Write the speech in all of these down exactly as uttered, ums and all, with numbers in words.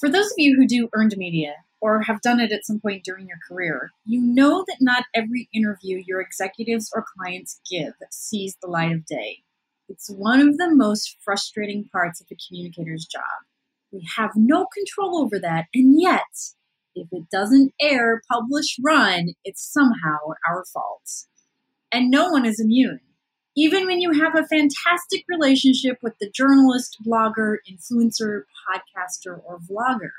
For those of you who do earned media or have done it at some point during your career, you know that not every interview your executives or clients give sees the light of day. It's one of the most frustrating parts of the communicator's job. We have no control over that, and yet, if it doesn't air, publish, run, it's somehow our fault. And no one is immune. Even when you have a fantastic relationship with the journalist, blogger, influencer, podcaster, or vlogger.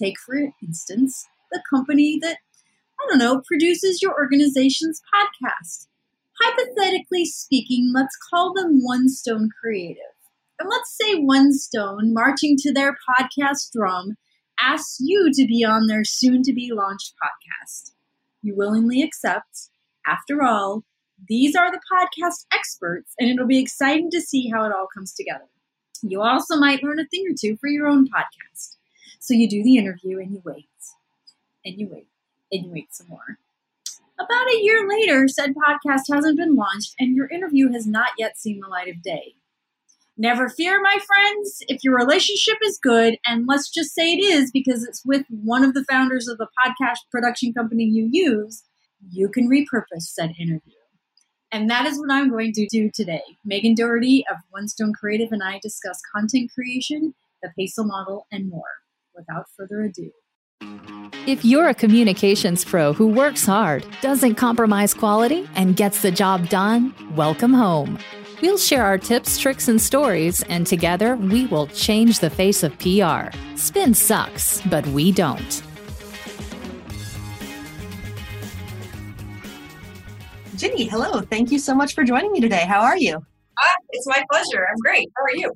Take, for instance, the company that, I don't know, produces your organization's podcast. Hypothetically speaking, let's call them One Stone Creative. And let's say One Stone, marching to their podcast drum, asks you to be on their soon-to-be-launched podcast. You willingly accept. After all, these are the podcast experts, and it'll be exciting to see how it all comes together. You also might learn a thing or two for your own podcast. So you do the interview, and you wait, and you wait, and you wait some more. About a year later, said podcast hasn't been launched, and your interview has not yet seen the light of day. Never fear, my friends, if your relationship is good, and let's just say it is because it's with one of the founders of the podcast production company you use, you can repurpose said interview. And that is what I'm going to do today. Megan Dougherty of One Stone Creative and I discuss content creation, the PESO model, and more. Without further ado. If you're a communications pro who works hard, doesn't compromise quality, and gets the job done, welcome home. We'll share our tips, tricks, and stories, and together we will change the face of P R. Spin sucks, but we don't. Ginny, hello. Thank you so much for joining me today. How are you? Ah, it's my pleasure. I'm great. How are you?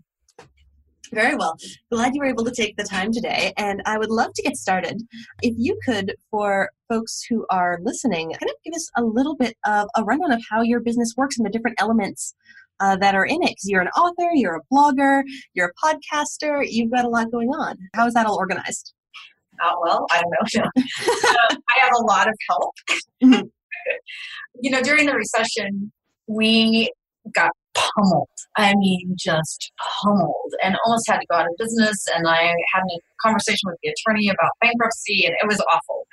Very well. Glad you were able to take the time today. And I would love to get started. If you could, for folks who are listening, kind of give us a little bit of a rundown of how your business works and the different elements uh, that are in it. Because you're an author, you're a blogger, you're a podcaster, you've got a lot going on. How is that all organized? Uh, well, I don't know. uh, I have a lot of help. Mm-hmm. You know, during the recession, we got pummeled. I mean, just pummeled, and almost had to go out of business. And I had a conversation with the attorney about bankruptcy, and it was awful.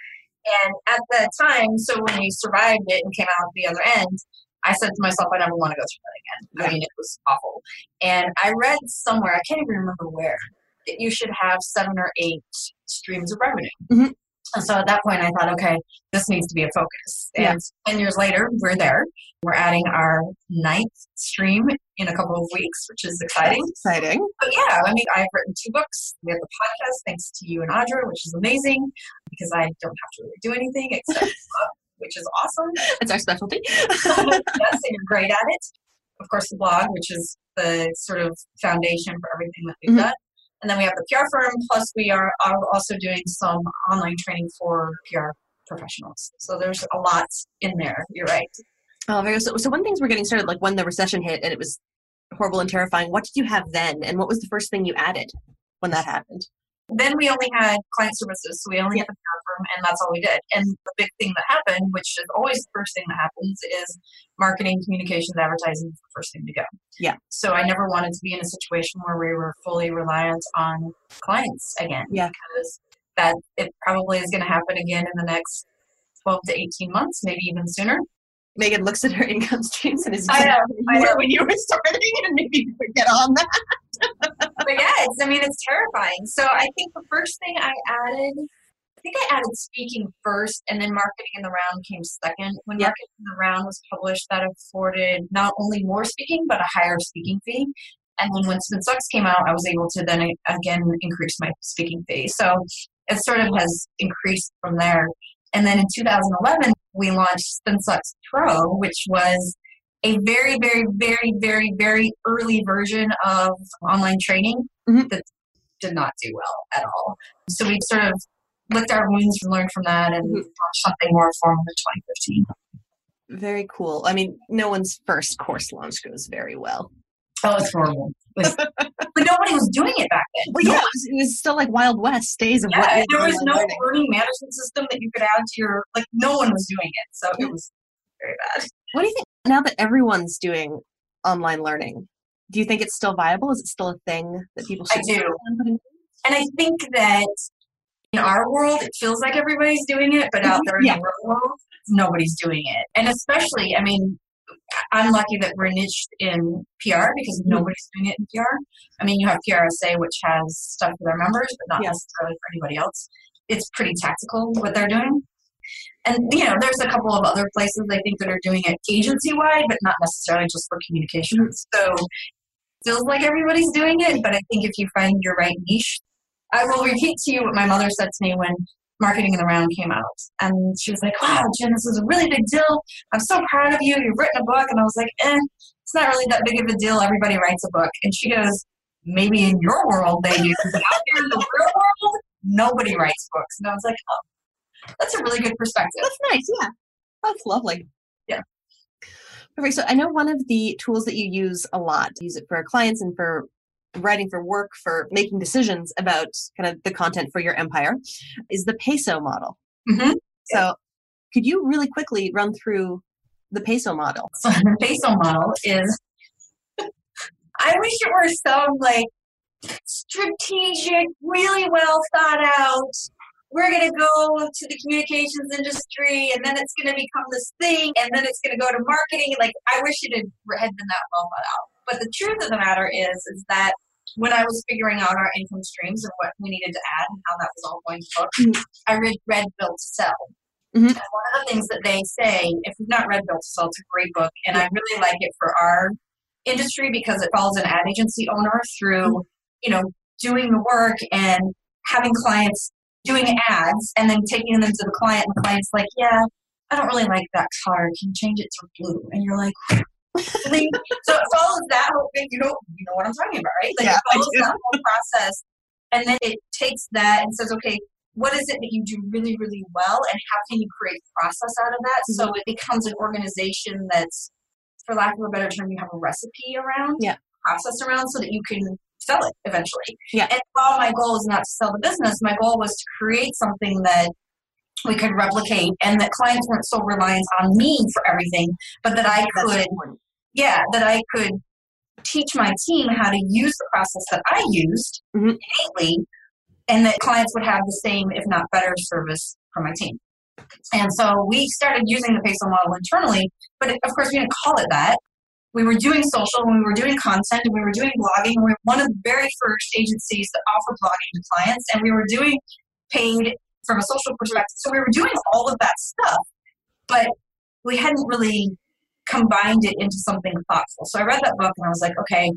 And at the time, so when we survived it and came out the other end, I said to myself, I never want to go through that again. I mean, it was awful. And I read somewhere, I can't even remember where, that you should have seven or eight streams of revenue. Mm-hmm. And so at that point, I thought, okay, this needs to be a focus. And yeah. ten years later, we're there. We're adding our ninth stream in a couple of weeks, which is exciting. That's exciting. But yeah, I mean, I've written two books. We have the podcast, thanks to you and Audra, which is amazing because I don't have to really do anything except book, which is awesome. It's our specialty. Yes, and you're great at it. Of course, the blog, which is the sort of foundation for everything that we've mm-hmm. done. And then we have the P R firm, plus we are also doing some online training for P R professionals. So there's a lot in there. You're right. Oh, very so. So when things were getting started, like when the recession hit and it was horrible and terrifying, what did you have then? And what was the first thing you added when that happened? Then we only had client services. So we only yeah. had the P R firm, and that's all we did. And the big thing that happened, which is always the first thing that happens, is marketing, communications, advertising is the first thing to go. Yeah. So I never wanted to be in a situation where we were fully reliant on clients again. Yeah. Because that it probably is going to happen again in the next twelve to eighteen months, maybe even sooner. Megan looks at her income streams and is I know, I know. When you were starting, and maybe you forget on that. But yeah, it's, I mean, it's terrifying. So I think the first thing I added, I think I added speaking first, and then Marketing in the Round came second. When yep. Marketing in the Round was published, that afforded not only more speaking, but a higher speaking fee. And then when Spin Sucks came out, I was able to then again increase my speaking fee. So it sort of has increased from there. And then in two thousand eleven, we launched Spin Sucks Pro, which was a very, very, very, very, very early version of online training mm-hmm. that did not do well at all. So we sort of licked our wounds and learned from that and launched something more formal in twenty fifteen. Very cool. I mean, no one's first course launch goes very well. Oh, it's horrible. It was, but nobody was doing it back then. Well, yeah, it was, it was still like Wild West days of yeah, what there was no learning. learning management system that you could add to your, like, no one was doing it. So it was very bad. What do you think now that everyone's doing online learning? Do you think it's still viable? Is it still a thing that people should I do. And I think that in our world, it feels like everybody's doing it, but out there in yeah. the real world, nobody's doing it. And especially, I mean, I'm lucky that we're niched in P R because nobody's doing it in P R. I mean, you have P R S A, which has stuff for their members, but not yes. necessarily for anybody else. It's pretty tactical what they're doing. And, you know, there's a couple of other places I think that are doing it agency-wide, but not necessarily just for communications. So it feels like everybody's doing it, but I think if you find your right niche, I will repeat to you what my mother said to me when Marketing in the Round came out. And she was like, wow, Jen, this is a really big deal. I'm so proud of you. You've written a book. And I was like, eh, it's not really that big of a deal. Everybody writes a book. And she goes, maybe in your world they do, but out there in the real world, nobody writes books. And I was like, oh, that's a really good perspective. That's nice. Yeah. That's lovely. Yeah. Perfect. So I know one of the tools that you use a lot, you use it for clients and for writing for work, for making decisions about kind of the content for your empire, is the PESO model. Mm-hmm. So could you really quickly run through the PESO model? So the PESO model is, I wish it were so like strategic, really well thought out, we're going to go to the communications industry, and then it's going to become this thing, and then it's going to go to marketing. Like, I wish it had been that well thought out. But the truth of the matter is, is that when I was figuring out our income streams and what we needed to add and how that was all going to look, mm-hmm. I read, read Built to Sell. Mm-hmm. And one of the things that they say, if you've not read Built to Sell, it's a great book, and I really like it for our industry because it follows an ad agency owner through, mm-hmm. you know, doing the work and having clients doing ads and then taking them to the client, and the client's like, yeah, I don't really like that color. Can you change it to blue? And you're like, so it follows that whole thing. You know, you know what I'm talking about, right? Like yeah, it follows that whole process, and then it takes that and says, okay, what is it that you do really, really well, and how can you create a process out of that? Mm-hmm. So it becomes an organization that's, for lack of a better term, you have a recipe around, yeah. process around, so that you can sell it eventually. Yeah. And while my goal is not to sell the business, my goal was to create something that we could replicate, and that clients weren't so reliant on me for everything, but that I could, yeah, that I could teach my team how to use the process that I used innately, mm-hmm. and that clients would have the same, if not better, service from my team. And so we started using the PESO model internally, but of course we didn't call it that. We were doing social, and we were doing content, and we were doing blogging. We were one of the very first agencies that offered blogging to clients, and we were doing paid from a social perspective. So we were doing all of that stuff, but we hadn't really combined it into something thoughtful. So I read that book, and I was like, okay,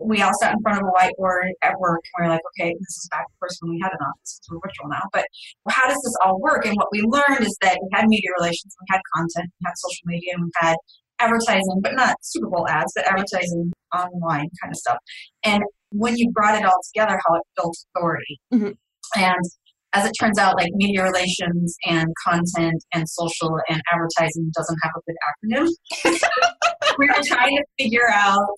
we all sat in front of a whiteboard at work, and we were like, okay, this is back, of course, when we had an office, we're virtual now, but how does this all work? And what we learned is that we had media relations, we had content, we had social media, and we had advertising, but not Super Bowl ads, but advertising online kind of stuff. And when you brought it all together, how it built authority. Mm-hmm. And as it turns out, like media relations and content and social and advertising doesn't have a good acronym. We were trying to figure out,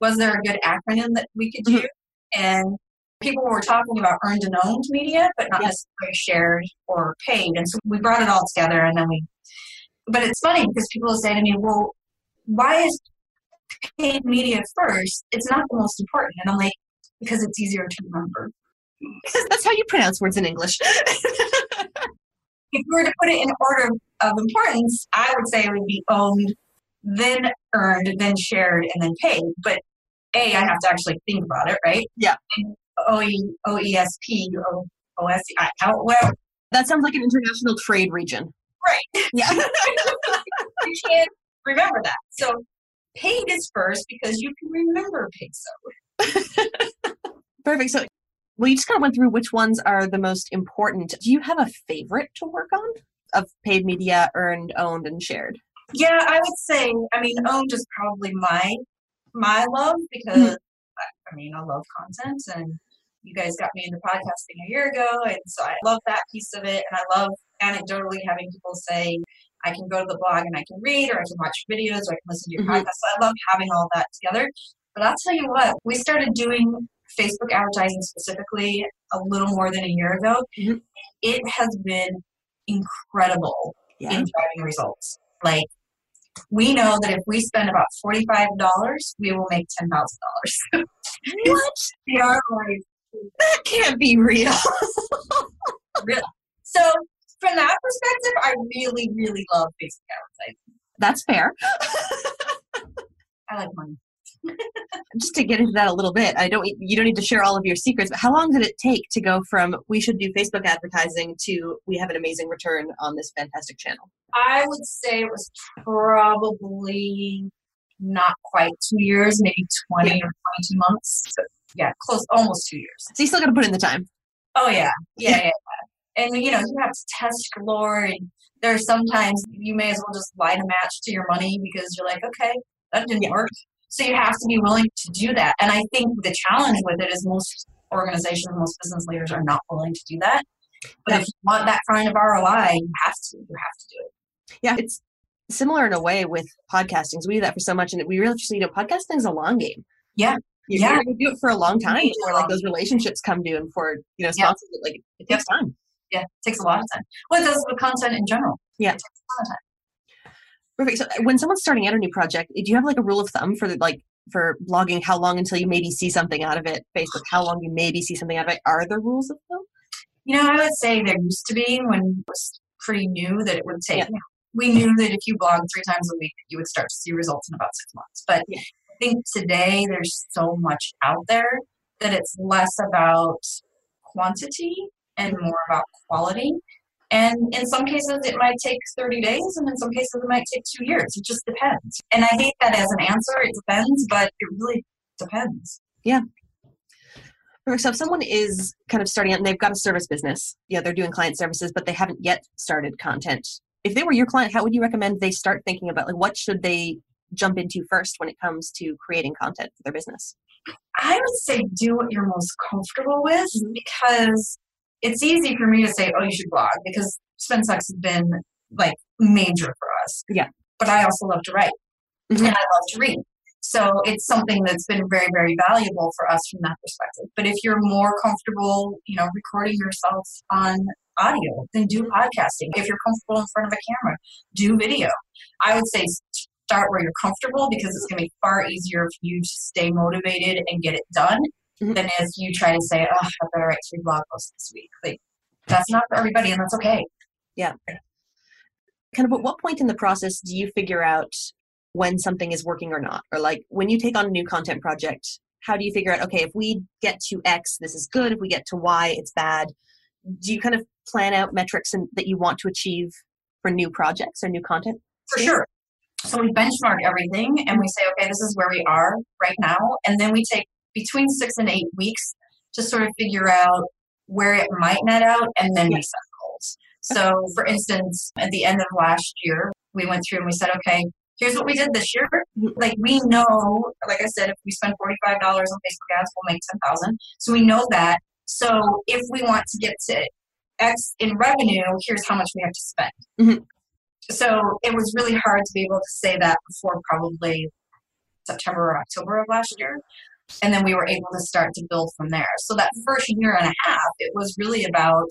was there a good acronym that we could do? Mm-hmm. And people were talking about earned and owned media, but not yes. necessarily shared or paid. And so we brought it all together, and then we, but it's funny because people say to me, well, why is paid media first? It's not the most important. And I'm like, because it's easier to remember. Because that's how you pronounce words in English. If you were to put it in order of importance, I would say it would be owned, then earned, then shared, and then paid. But A, I have to actually think about it, right? Yeah. And O E S P, O S E I, well. That sounds like an international trade region. Right. Yeah. You can't remember that. So paid is first because you can remember PESO. Perfect. So we just kind of went through which ones are the most important. Do you have a favorite to work on of paid media, earned, owned, and shared? Yeah, I would say, I mean, owned is probably my, my love because, mm-hmm. I, I mean, I love content, and you guys got me into podcasting a year ago, and so I love that piece of it, and I love anecdotally having people say, I can go to the blog and I can read, or I can watch videos, or I can listen to your mm-hmm. podcast. So I love having all that together. But I'll tell you what, we started doing Facebook advertising specifically a little more than a year ago. Mm-hmm. It has been incredible yeah. in driving results. Like, we know that if we spend about forty-five dollars, we will make ten thousand dollars. What? They are like, that can't be real. Really. So from that perspective, I really, really love Facebook advertising. That's fair. I like mine. Just to get into that a little bit, I don't. You don't need to share all of your secrets, but how long did it take to go from we should do Facebook advertising to we have an amazing return on this fantastic channel? I would say it was probably not quite two years, maybe twenty yeah. or twenty-two months. So, yeah, close, almost two years. So you still got to put in the time. Oh yeah, yeah, yeah. yeah. And you know, you have to test lore, and there are sometimes you may as well just light a match to your money because you're like, okay, that didn't yeah. work. So you have to be willing to do that. And I think the challenge with it is most organizations, most business leaders are not willing to do that. But yeah. if you want that kind of R O I, you have to, you have to do it. Yeah, it's similar in a way with podcastings. We do that for so much, and we really just, you know, podcasting is a long game. Yeah. You, yeah. you do it for a long time yeah. before like those relationships come to you, and for, you know, sponsors, yeah. like it, it takes yeah. time. Yeah, it takes a lot of time. Well, it does with content in general. Yeah. It takes a lot of time. Perfect. So when someone's starting out a new project, do you have like a rule of thumb for the, like for blogging, how long until you maybe see something out of it? Facebook, how long you maybe see something out of it? Are there rules of thumb? You know, I would say there used to be when it was pretty new that it would take. Yeah. We knew that if you blog three times a week, you would start to see results in about six months. But yeah. I think today there's so much out there that it's less about quantity and more about quality. And in some cases, it might take thirty days, and in some cases, it might take two years. It just depends. And I hate that as an answer, it depends, but it really depends. Yeah. So if someone is kind of starting out and they've got a service business, yeah, they're doing client services, but they haven't yet started content. If they were your client, how would you recommend they start thinking about, like, what should they jump into first when it comes to creating content for their business? I would say do what you're most comfortable with, because it's easy for me to say, oh, you should blog, because Spin Sucks has been like major for us. Yeah. But I also love to write mm-hmm. and I love to read. So it's something that's been very, very valuable for us from that perspective. But if you're more comfortable, you know, recording yourself on audio, then do podcasting. If you're comfortable in front of a camera, do video. I would say start where you're comfortable, because it's going to be far easier for you to stay motivated and get it done. Mm-hmm. Than if you try to say, oh, I better write three blog posts this week. Like, that's not for everybody, and that's okay. Yeah. Kind of at what point in the process do you figure out when something is working or not? Or like when you take on a new content project, how do you figure out, okay, if we get to X, this is good. If we get to Y, it's bad. Do you kind of plan out metrics in, that you want to achieve for new projects or new content? For sure. So we benchmark everything, and we say, okay, this is where we are right now. And then we take between six and eight weeks to sort of figure out where it might net out, and then we set goals. So for instance, at the end of last year, we went through and we said, okay, here's what we did this year. Like, we know, like I said, if we spend forty-five dollars on Facebook ads, we'll make ten thousand dollars. So we know that. So if we want to get to X in revenue, here's how much we have to spend. Mm-hmm. So it was really hard to be able to say that before probably September or October of last year. And then we were able to start to build from there. So that first year and a half, it was really about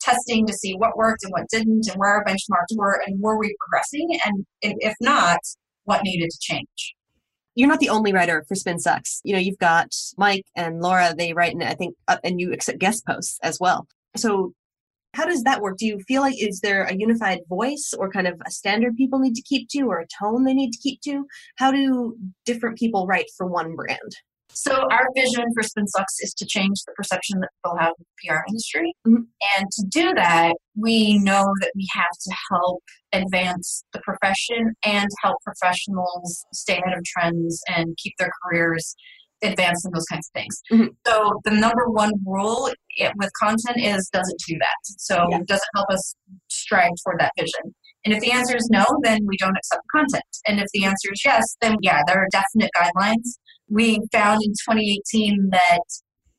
testing to see what worked and what didn't, and where our benchmarks were, and were we progressing? And if not, what needed to change? You're not the only writer for Spin Sucks. You know, you've got Mike and Laura, they write, and I think, and you accept guest posts as well. So how does that work? Do you feel like, is there a unified voice or kind of a standard people need to keep to, or a tone they need to keep to? How do different people write for one brand? So our vision for Spin Sucks is to change the perception that people have of the P R industry. Mm-hmm. And to do that, we know that we have to help advance the profession and help professionals stay ahead of trends and keep their careers advanced and those kinds of things. Mm-hmm. So the number one rule with content is, doesn't do that. So yeah. it doesn't help us strive toward that vision. And if the answer is no, then we don't accept the content. And if the answer is yes, then yeah, there are definite guidelines. We found in twenty eighteen that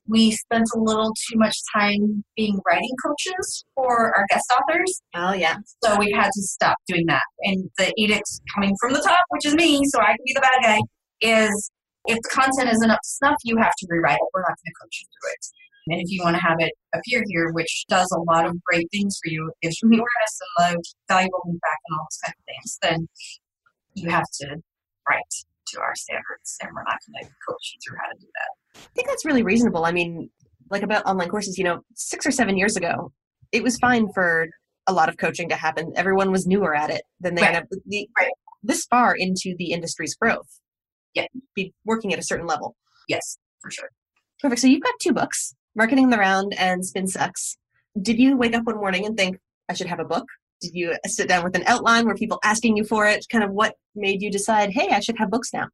we spent a little too much time being writing coaches for our guest authors. Oh, yeah. So we had to stop doing that. And the edict coming from the top, which is me, so I can be the bad guy, is if the content isn't up to snuff, you have to rewrite it. We're not going to coach you through it. And if you want to have it appear here, which does a lot of great things for you, gives you awareness and the valuable feedback and all those kind of things, then you have to write to our standards, and we're not going to coach you through how to do that. I think that's really reasonable. I mean, like about online courses, you know, six or seven years ago, it was fine for a lot of coaching to happen. Everyone was newer at it than they right. have the, right. this far into the industry's growth. Yeah. Be working at a certain level. Yes, for sure. Perfect. So you've got two books, Marketing in the Round and Spin Sucks. Did you wake up one morning and think, I should have a book? Did you sit down with an outline? Were people asking you for it? Kind of what made you decide, hey, I should have books now?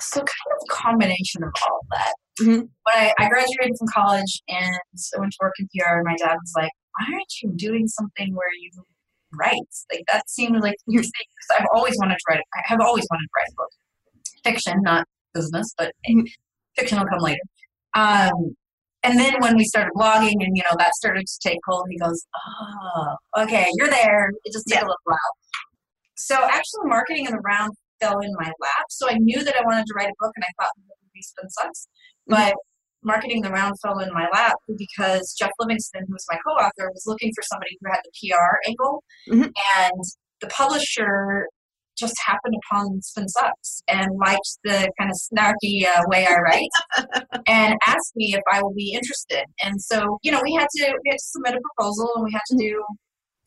So kind of a combination of all of that. Mm-hmm. But I, I graduated from college and I went to work in P R, and my dad was like, why aren't you doing something where you write? Like, that seemed like your thing. Because I've always wanted to write, I have always wanted to write a book. Fiction, not business, but mm-hmm. fiction will come later. Um, and then when we started blogging and, you know, that started to take hold, he goes, oh, okay, you're there. It just took yeah. a little while. So actually Marketing in the Round fell in my lap. So I knew that I wanted to write a book and I thought it would be Spin Sucks. But Marketing in the Round fell in my lap because Jeff Livingston, who was my co-author, was looking for somebody who had the P R angle. Mm-hmm. And the publisher just happened upon Spin Sucks and liked the kind of snarky uh, way I write and asked me if I would be interested. And so, you know, we had to we had to submit a proposal and we had to do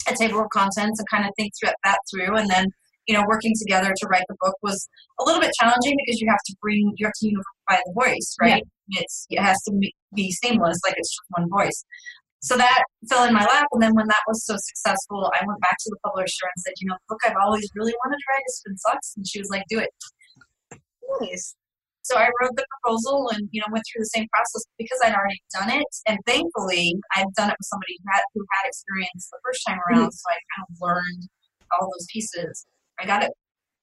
a table of contents and kind of think through that through. And then, you know, working together to write the book was a little bit challenging because you have to bring, you have to unify the voice, right? Yeah. It's, it has to be seamless, like it's just one voice. So that fell in my lap. And then when that was so successful, I went back to the publisher and said, you know, the book I've always really wanted to write is Spin Sucks. And she was like, do it. Nice. So I wrote the proposal and, you know, went through the same process because I'd already done it. And thankfully, I'd done it with somebody who had, who had experience the first time around. Mm-hmm. So I kind of learned all those pieces. I got it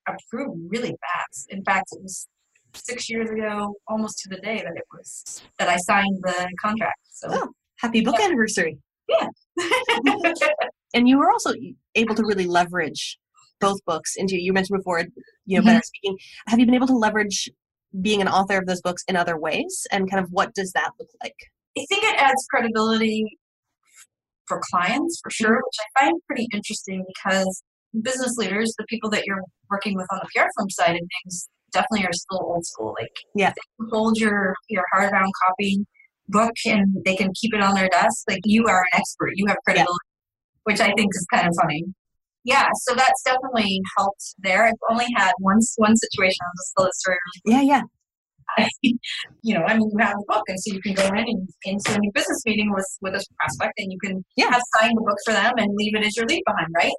approved really fast. In fact, it was six years ago, almost to the day that it was, that I signed the contract. So oh, happy book yeah. anniversary. Yeah. And you were also able to really leverage both books into, you mentioned before, you know, mm-hmm. better speaking. Have you been able to leverage being an author of those books in other ways? And kind of what does that look like? I think it adds credibility for clients, for sure, which I find pretty interesting because business leaders, the people that you're working with on the P R firm side of things, definitely are still old school. Like, yeah, they can hold your your hardbound copy book and they can keep it on their desk. Like, you are an expert. You have credibility, yeah. which I think is kind of funny. Yeah, so that's definitely helped there. I've only had one one situation. I'll just tell the story. Yeah, yeah. I, you know, I mean, you have the book, and so you can go in and into a new business meeting with with a prospect, and you can yeah. have signed the book for them and leave it as your leave behind, right?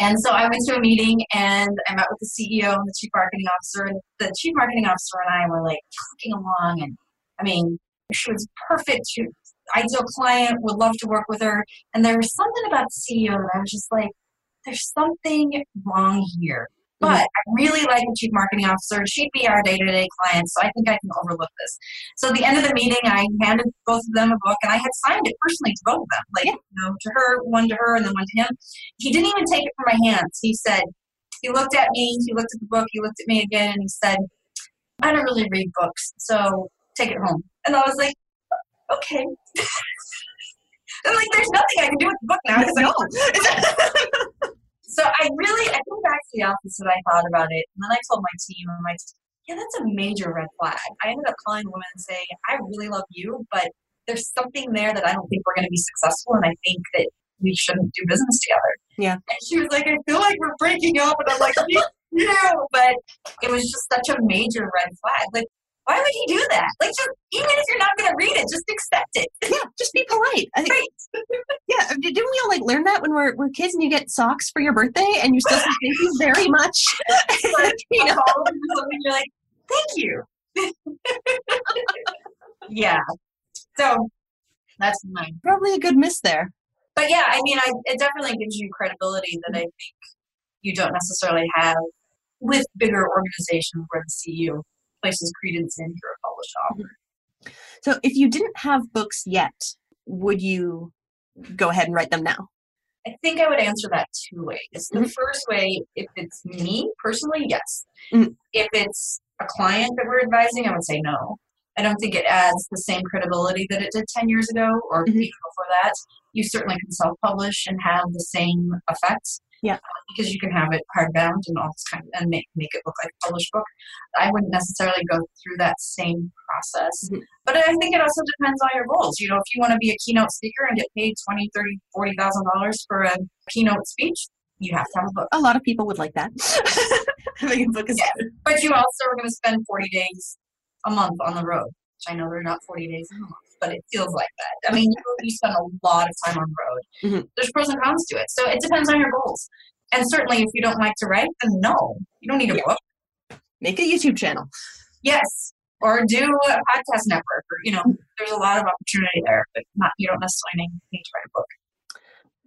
And so I went to a meeting and I met with the C E O and the chief marketing officer, and the chief marketing officer and I were like talking along, and I mean, she was perfect. She was ideal client, would love to work with her. And there was something about the C E O that I was just like, there's something wrong here. But mm-hmm. I really like the chief marketing officer. She'd be our day-to-day client, so I think I can overlook this. So at the end of the meeting, I handed both of them a book, and I had signed it personally to both of them, like, yeah. you know, to her, one to her, and then one to him. He didn't even take it from my hands. He said, he looked at me, he looked at the book, he looked at me again, and he said, I don't really read books, so take it home. And I was like, okay. I'm like, there's nothing I can do with the book now because I don't. So I really, I came back to the office and I thought about it. And then I told my team, and my team, yeah, that's a major red flag. I ended up calling the woman and saying, I really love you, but there's something there that I don't think we're going to be successful. And I think that we shouldn't do business together. Yeah. And she was like, I feel like we're breaking up. And I'm like, you know, but it was just such a major red flag. Like, why would he do that? Like, just, even if you're not going to read it, just accept it. Yeah, just be polite. I think, right. Yeah, didn't we all like learn that when we're we're kids and you get socks for your birthday and you still say thank you very much? Like, you know? You're like, thank you. Yeah. So that's mine. Probably a good miss there. But yeah, I mean, I, it definitely gives you credibility that I think you don't necessarily have with bigger organizations where the C E O places credence in your published author. So if you didn't have books yet, would you go ahead and write them now? I think I would answer that two ways. Mm-hmm. The first way, if it's me personally, yes. Mm-hmm. If it's a client that we're advising, I would say no. I don't think it adds the same credibility that it did ten years ago or mm-hmm. even before that. You certainly can self-publish and have the same effect. Yeah. Because you can have it hardbound and all this kind of, and make, make it look like a published book. I wouldn't necessarily go through that same process. Mm-hmm. But I think it also depends on your goals. You know, if you want to be a keynote speaker and get paid twenty, thirty, forty thousand dollars for a keynote speech, you have to have a book. A lot of people would like that. Having a book is yeah. But you also are going to spend forty days a month on the road, which I know they're not forty days a month, but it feels like that. I mean, you, you spend a lot of time on the road. Mm-hmm. There's pros and cons to it. So it depends on your goals. And certainly if you don't like to write, then no, you don't need a yeah. book. Make a YouTube channel. Yes. Or do a podcast network. Or, you know, there's a lot of opportunity there, but not you don't necessarily need to write a book.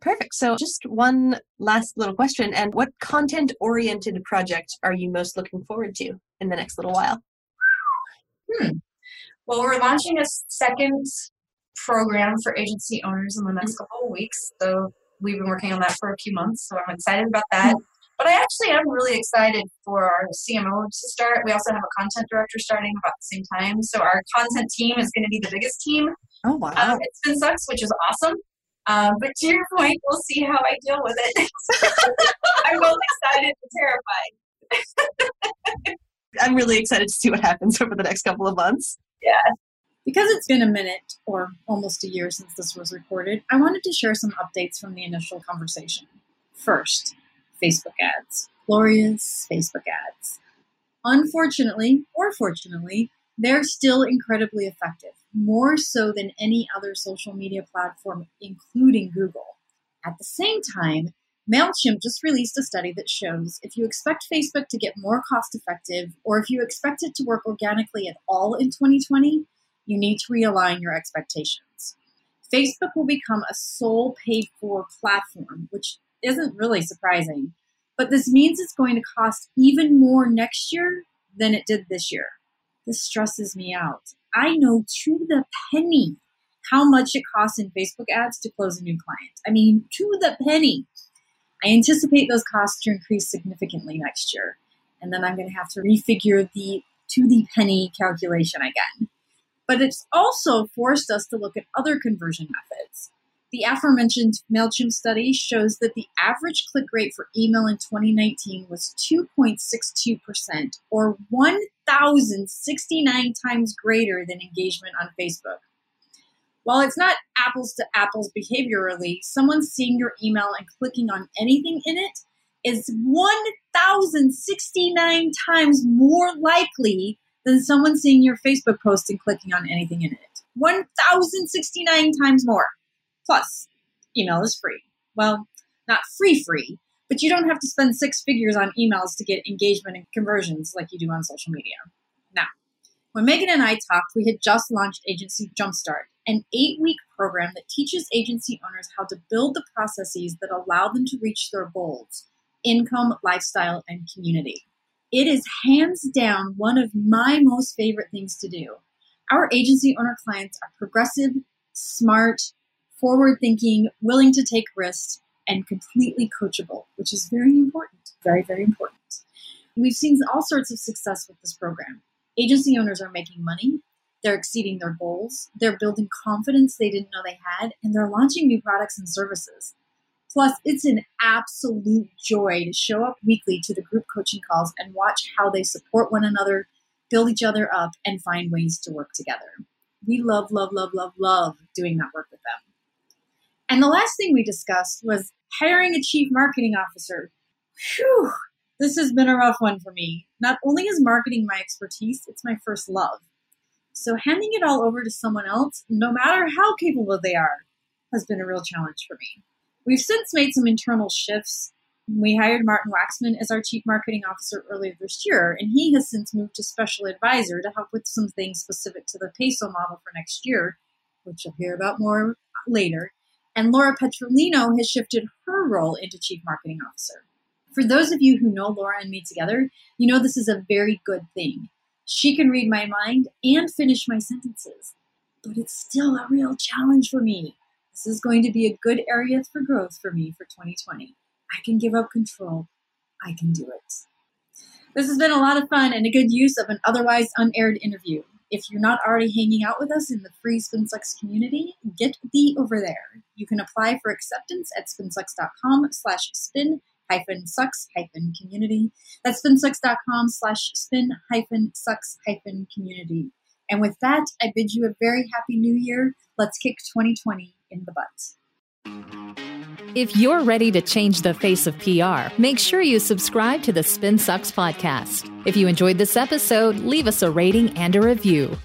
Perfect. So just one last little question. And what content-oriented project are you most looking forward to in the next little while? Hmm. Well, we're launching a second program for agency owners in the next couple of weeks. So we've been working on that for a few months. So I'm excited about that. But I actually am really excited for our C M O to start. We also have a content director starting about the same time. So our content team is going to be the biggest team. Oh, wow. Um, it's Spin Sucks, which is awesome. Um, but to your point, we'll see how I deal with it. I'm both excited and terrified. I'm really excited to see what happens over the next couple of months. Yeah. Because it's been a minute or almost a year since this was recorded, I wanted to share some updates from the initial conversation. First, Facebook ads. Glorious Facebook ads. Unfortunately, or fortunately, they're still incredibly effective, more so than any other social media platform, including Google. At the same time, MailChimp just released a study that shows if you expect Facebook to get more cost-effective, or if you expect it to work organically at all in twenty twenty, you need to realign your expectations. Facebook will become a sole paid-for platform, which isn't really surprising, but this means it's going to cost even more next year than it did this year. This stresses me out. I know to the penny how much it costs in Facebook ads to close a new client. I mean, to the penny. I anticipate those costs to increase significantly next year. And then I'm going to have to refigure the to the penny calculation again. But it's also forced us to look at other conversion methods. The aforementioned MailChimp study shows that the average click rate for email in twenty nineteen was two point six two percent, or one thousand sixty-nine times greater than engagement on Facebook. While it's not apples to apples behaviorally, someone seeing your email and clicking on anything in it is one thousand sixty-nine times more likely than someone seeing your Facebook post and clicking on anything in it. one thousand sixty-nine times more. Plus, email is free. Well, not free free, but you don't have to spend six figures on emails to get engagement and conversions like you do on social media. Now, when Megan and I talked, we had just launched Agency Jumpstart, an eight-week program that teaches agency owners how to build the processes that allow them to reach their goals, income, lifestyle, and community. It is hands down one of my most favorite things to do. Our agency owner clients are progressive, smart, forward-thinking, willing to take risks, and completely coachable, which is very important, very, very important. We've seen all sorts of success with this program. Agency owners are making money, they're exceeding their goals, they're building confidence they didn't know they had, and they're launching new products and services. Plus, it's an absolute joy to show up weekly to the group coaching calls and watch how they support one another, build each other up, and find ways to work together. We love, love, love, love, love doing that work with them. And the last thing we discussed was hiring a chief marketing officer. Whew, this has been a rough one for me. Not only is marketing my expertise, it's my first love. So handing it all over to someone else, no matter how capable they are, has been a real challenge for me. We've since made some internal shifts. We hired Martin Waxman as our chief marketing officer earlier this year, and he has since moved to special advisor to help with some things specific to the PESO model for next year, which you'll hear about more later. And Laura Petrolino has shifted her role into Chief Marketing Officer. For those of you who know Laura and me together, you know this is a very good thing. She can read my mind and finish my sentences, but it's still a real challenge for me. This is going to be a good area for growth for me for twenty twenty. I can give up control. I can do it. This has been a lot of fun and a good use of an otherwise unaired interview. If you're not already hanging out with us in the free Spin Sucks community, get thee over there. You can apply for acceptance at spinsucks.com slash spin hyphen sucks hyphen community. That's spinsucks.com slash spin hyphen sucks hyphen community. And with that, I bid you a very happy new year. Let's kick twenty twenty in the butt. If you're ready to change the face of P R, make sure you subscribe to the Spin Sucks podcast. If you enjoyed this episode, leave us a rating and a review.